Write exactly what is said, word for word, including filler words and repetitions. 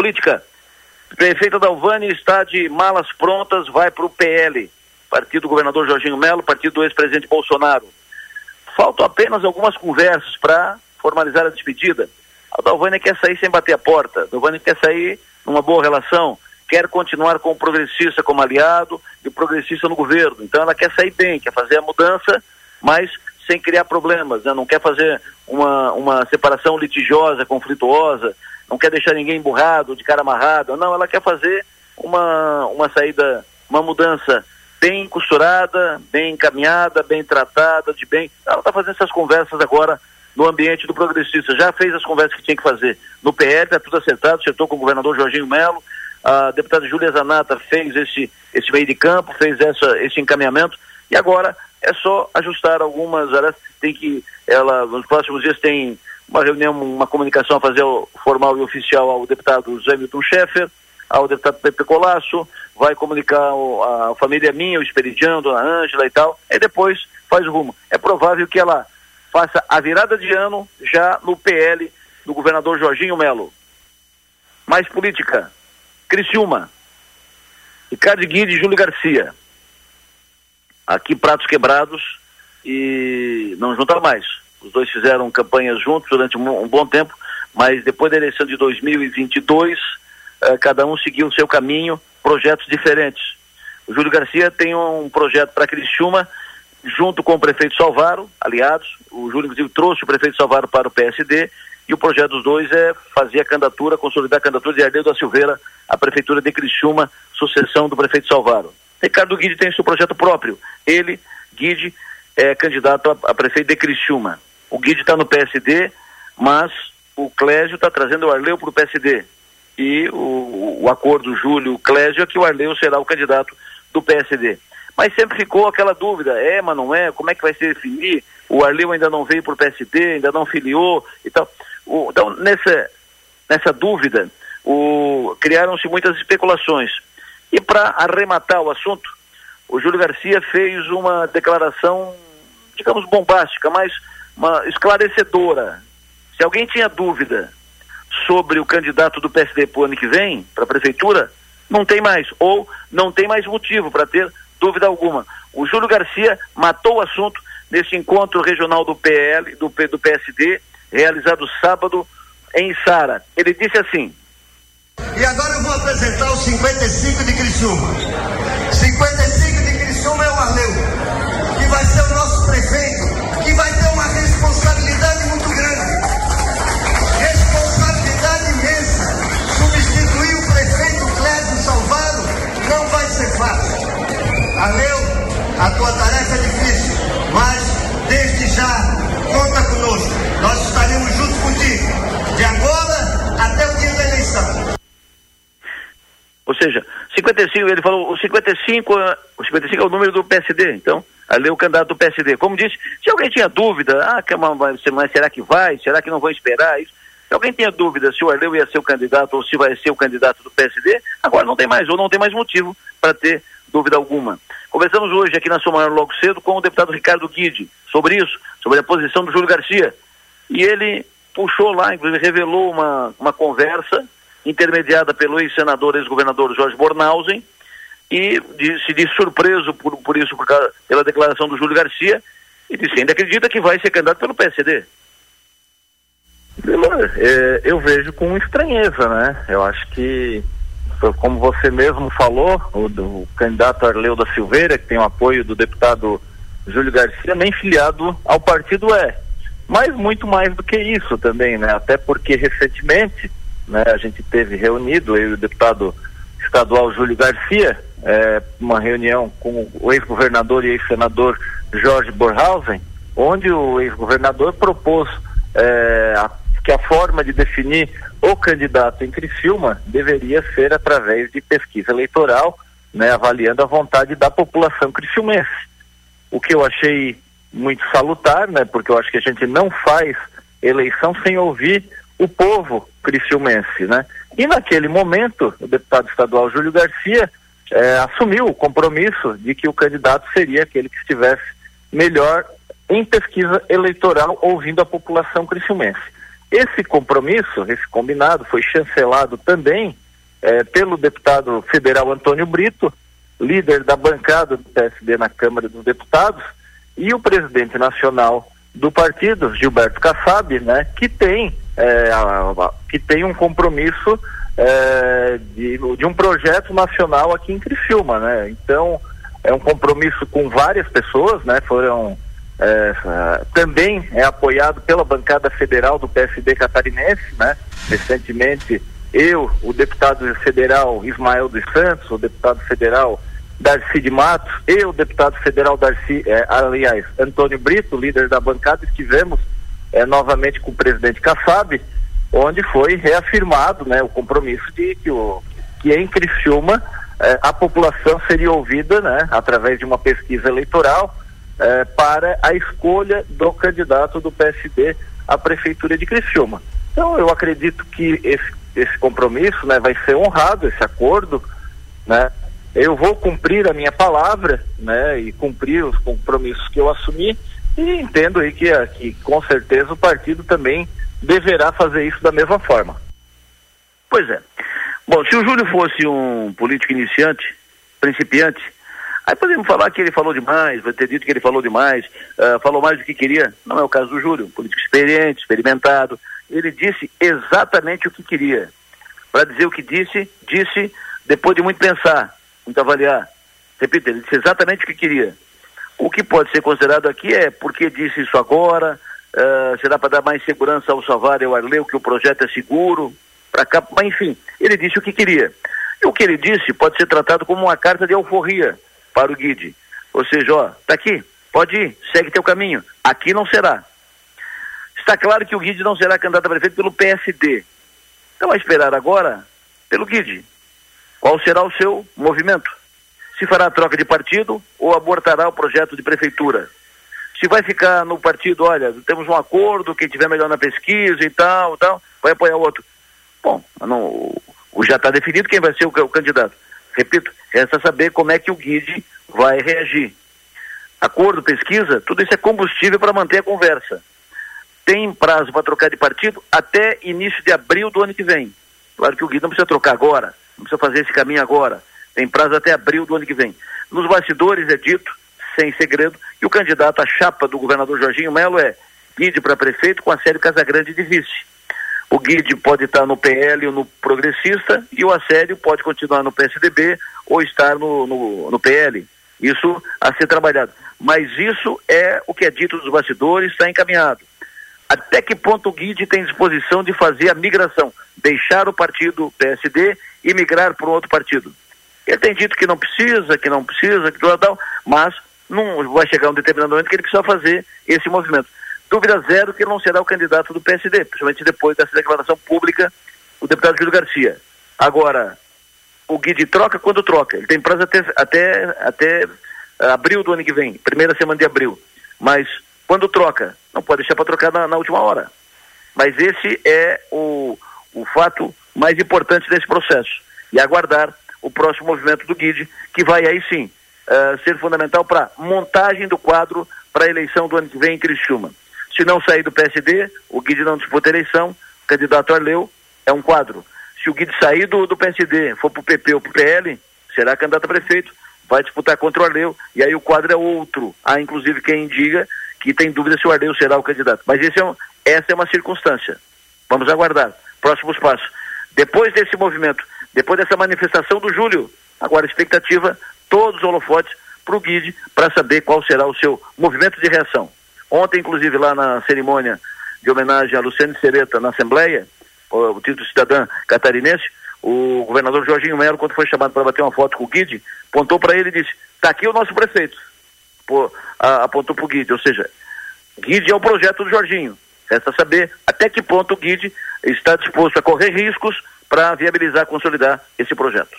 Política. Prefeita Dalvani está de malas prontas, vai para o P L. Partido do governador Jorginho Mello, partido do ex-presidente Bolsonaro. Faltam apenas algumas conversas para formalizar a despedida. A Dalvani quer sair sem bater a porta. A Dalvani quer sair numa boa relação. Quer continuar com o progressista como aliado e o progressista no governo. Então ela quer sair bem, quer fazer a mudança, mas sem criar problemas, né? Não quer fazer uma, uma separação litigiosa, conflituosa, não quer deixar ninguém emburrado, de cara amarrada. Não, ela quer fazer uma, uma saída, uma mudança bem costurada, bem encaminhada, bem tratada, de bem. Ela está fazendo essas conversas agora no ambiente do progressista. Já fez as conversas que tinha que fazer no P L, está tudo acertado, acertou com o governador Jorginho Mello. A deputada Júlia Zanatta fez esse, esse meio de campo, fez essa, esse encaminhamento, e agora é só ajustar algumas áreas. Tem que, ela, nos próximos dias tem uma reunião, uma comunicação a fazer ao, formal e oficial ao deputado Zé Milton Schaefer, ao deputado Pepe Colasso, vai comunicar ao, a, a família minha, o Esperidiano, Dona Ângela e tal, e depois faz o rumo. É provável que ela faça a virada de ano já no P L do governador Jorginho Mello. Mais política. Criciúma, Ricardo Guidi e Júlio Garcia. Aqui pratos quebrados e não juntaram mais. Os dois fizeram campanhas juntos durante um bom tempo, mas depois da eleição de dois mil e vinte e dois, eh, cada um seguiu o seu caminho, projetos diferentes. O Júlio Garcia tem um projeto para Criciúma, junto com o prefeito Salvaro, aliados. O Júlio, inclusive, trouxe o prefeito Salvaro para o P S D. E o projeto dos dois é fazer a candidatura, consolidar a candidatura de Ardeus da Silveira à prefeitura de Criciúma, sucessão do prefeito Salvaro. Ricardo Guidi tem seu projeto próprio. Ele, Guidi, é candidato a, a prefeito de Criciúma. O Guidi está no P S D, mas o Clésio está trazendo o Arleu para o P S D. E o, o acordo Júlio-Clésio é que o Arleu será o candidato do P S D. Mas sempre ficou aquela dúvida, é, mas não é, como é que vai se definir? O Arleu ainda não veio para o P S D, ainda não filiou e tal. Então, nessa, nessa dúvida, o, criaram-se muitas especulações. E para arrematar o assunto, o Júlio Garcia fez uma declaração, digamos, bombástica, mas uma esclarecedora. Se alguém tinha dúvida sobre o candidato do P S D para o ano que vem, para a prefeitura, não tem mais, ou não tem mais motivo para ter dúvida alguma. O Júlio Garcia matou o assunto nesse encontro regional do P L, do, do P S D, realizado sábado em Sara. Ele disse assim: e agora eu vou apresentar os cinquenta e cinco de Criciúma. cinquenta e cinco de Criciúma é o Arleu, que vai ser o nosso prefeito, que vai ter uma responsabilidade muito grande. Responsabilidade imensa. Substituir o prefeito Clésio Salvaro não vai ser fácil. Arleu, a tua tarefa é difícil, mas desde já conta conosco. Nós estaremos juntos contigo, de agora até o dia da eleição. Ou seja, cinquenta e cinco, ele falou, o cinquenta e cinco, o cinquenta e cinco é o número do P S D, então, ali é o candidato do P S D. Como disse, se alguém tinha dúvida, ah, que é uma, mas será que vai, será que não vão esperar isso? Se alguém tinha dúvida se o Arleu ia ser o candidato ou se vai ser o candidato do P S D, agora não tem mais, ou não tem mais motivo para ter dúvida alguma. Conversamos hoje aqui na Sua Maior logo cedo com o deputado Ricardo Guidi sobre isso, sobre a posição do Júlio Garcia. E ele puxou lá, inclusive revelou uma, uma conversa intermediada pelo ex-senador, ex-governador Jorge Bornhausen, e disse, se disse surpreso por, por isso, por causa, pela declaração do Júlio Garcia, e disse, ainda acredita que vai ser candidato pelo P S D? É, eu vejo com estranheza, né? Eu acho que, como você mesmo falou, o, do, o candidato Arleu da Silveira, que tem o apoio do deputado Júlio Garcia, nem filiado ao partido é. Mas muito mais do que isso também, né? Até porque recentemente, né, a gente teve reunido, eu e o deputado estadual Júlio Garcia, é, uma reunião com o ex-governador e ex-senador Jorge Bornhausen, onde o ex-governador propôs é, a, que a forma de definir o candidato em Criciúma deveria ser através de pesquisa eleitoral, né, avaliando a vontade da população criciumense. O que eu achei muito salutar, né, porque eu acho que a gente não faz eleição sem ouvir o povo criciumense, né? E naquele momento, o deputado estadual Júlio Garcia eh, assumiu o compromisso de que o candidato seria aquele que estivesse melhor em pesquisa eleitoral ouvindo a população criciumense. Esse compromisso, esse combinado, foi chancelado também eh, pelo deputado federal Antônio Brito, líder da bancada do P S D na Câmara dos Deputados, e o presidente nacional do partido, Gilberto Kassab, né, que tem, eh, que tem um compromisso eh, de, de um projeto nacional aqui em Criciúma, né? Então, é um compromisso com várias pessoas, né? Foram... É, também é apoiado pela bancada federal do P S D catarinense, né? Recentemente eu, o deputado federal Ismael dos Santos, o deputado federal Darcy de Matos, e o deputado federal Darcy, é, aliás, Antônio Brito, líder da bancada, estivemos é, novamente com o presidente Kassab, onde foi reafirmado, né, o compromisso de que, o, que em Criciúma é, a população seria ouvida, né, através de uma pesquisa eleitoral, É, para a escolha do candidato do P S D à Prefeitura de Criciúma. Então, eu acredito que esse, esse compromisso, né, vai ser honrado, esse acordo, né? Eu vou cumprir a minha palavra, né, e cumprir os compromissos que eu assumi, e entendo aí que, que com certeza o partido também deverá fazer isso da mesma forma. Pois é. Bom, se o Júlio fosse um político iniciante, principiante, aí podemos falar que ele falou demais, vai ter dito que ele falou demais, uh, falou mais do que queria. Não é o caso do Júlio, um político experiente, experimentado. Ele disse exatamente o que queria. Para dizer o que disse, disse depois de muito pensar, muito avaliar. Repito, ele disse exatamente o que queria. O que pode ser considerado aqui é por que disse isso agora, uh, será para dar mais segurança ao Salvaro e ao Arleu, que o projeto é seguro, para cá, mas enfim, ele disse o que queria. E o que ele disse pode ser tratado como uma carta de alforria para o Guidi, ou seja, ó, tá aqui, pode ir, segue teu caminho, aqui não será. Está claro que o Guidi não será candidato a prefeito pelo P S D, então a esperar agora pelo Guidi, qual será o seu movimento, se fará a troca de partido ou abortará o projeto de prefeitura, se vai ficar no partido, olha, temos um acordo, quem tiver melhor na pesquisa e tal, tal vai apoiar o outro. Bom, não, o já está definido quem vai ser o, o candidato. Repito, resta saber como é que o Guidi vai reagir. Acordo, pesquisa, tudo isso é combustível para manter a conversa. Tem prazo para trocar de partido até início de abril do ano que vem. Claro que o Guidi não precisa trocar agora, não precisa fazer esse caminho agora. Tem prazo até abril do ano que vem. Nos bastidores é dito, sem segredo, que o candidato à chapa do governador Jorginho Mello é Guidi para prefeito com a Sérgio Casagrande de vice. O Guidi pode estar no P L ou no Progressista e o Assédio pode continuar no P S D B ou estar no, no, no P L. Isso a ser trabalhado. Mas isso é o que é dito dos bastidores, está encaminhado. Até que ponto o Guidi tem disposição de fazer a migração? Deixar o partido P S D e migrar para um outro partido. Ele tem dito que não precisa, que não precisa, que tal, mas não vai chegar um determinado momento que ele precisa fazer esse movimento. Dúvida zero que ele não será o candidato do P S D, principalmente depois dessa declaração pública do deputado Júlio Garcia. Agora, o Guidi troca quando troca. Ele tem prazo até, até, até abril do ano que vem, primeira semana de abril. Mas quando troca, não pode deixar para trocar na, na última hora. Mas esse é o, o fato mais importante desse processo. E aguardar o próximo movimento do Guidi, que vai aí sim uh, ser fundamental para montagem do quadro para a eleição do ano que vem em Criciúma. Se não sair do P S D, o Guidi não disputa a eleição, o candidato Arleu é um quadro. Se o Guidi sair do, do P S D, for para o P P ou para o P L, será candidato a prefeito, vai disputar contra o Arleu, e aí o quadro é outro. Há inclusive quem diga que tem dúvida se o Arleu será o candidato. Mas esse é um, essa é uma circunstância. Vamos aguardar. Próximos passos. Depois desse movimento, depois dessa manifestação do Júlio, agora a expectativa, todos os holofotes para o Guidi, para saber qual será o seu movimento de reação. Ontem, inclusive, lá na cerimônia de homenagem a Luciane Sereta na Assembleia, o título cidadã catarinense, o governador Jorginho Mello, quando foi chamado para bater uma foto com o Guidi, apontou para ele e disse, está aqui o nosso prefeito. Pô, a, apontou para o Guidi, ou seja, Guidi é o projeto do Jorginho. Resta saber até que ponto o Guidi está disposto a correr riscos para viabilizar, consolidar esse projeto.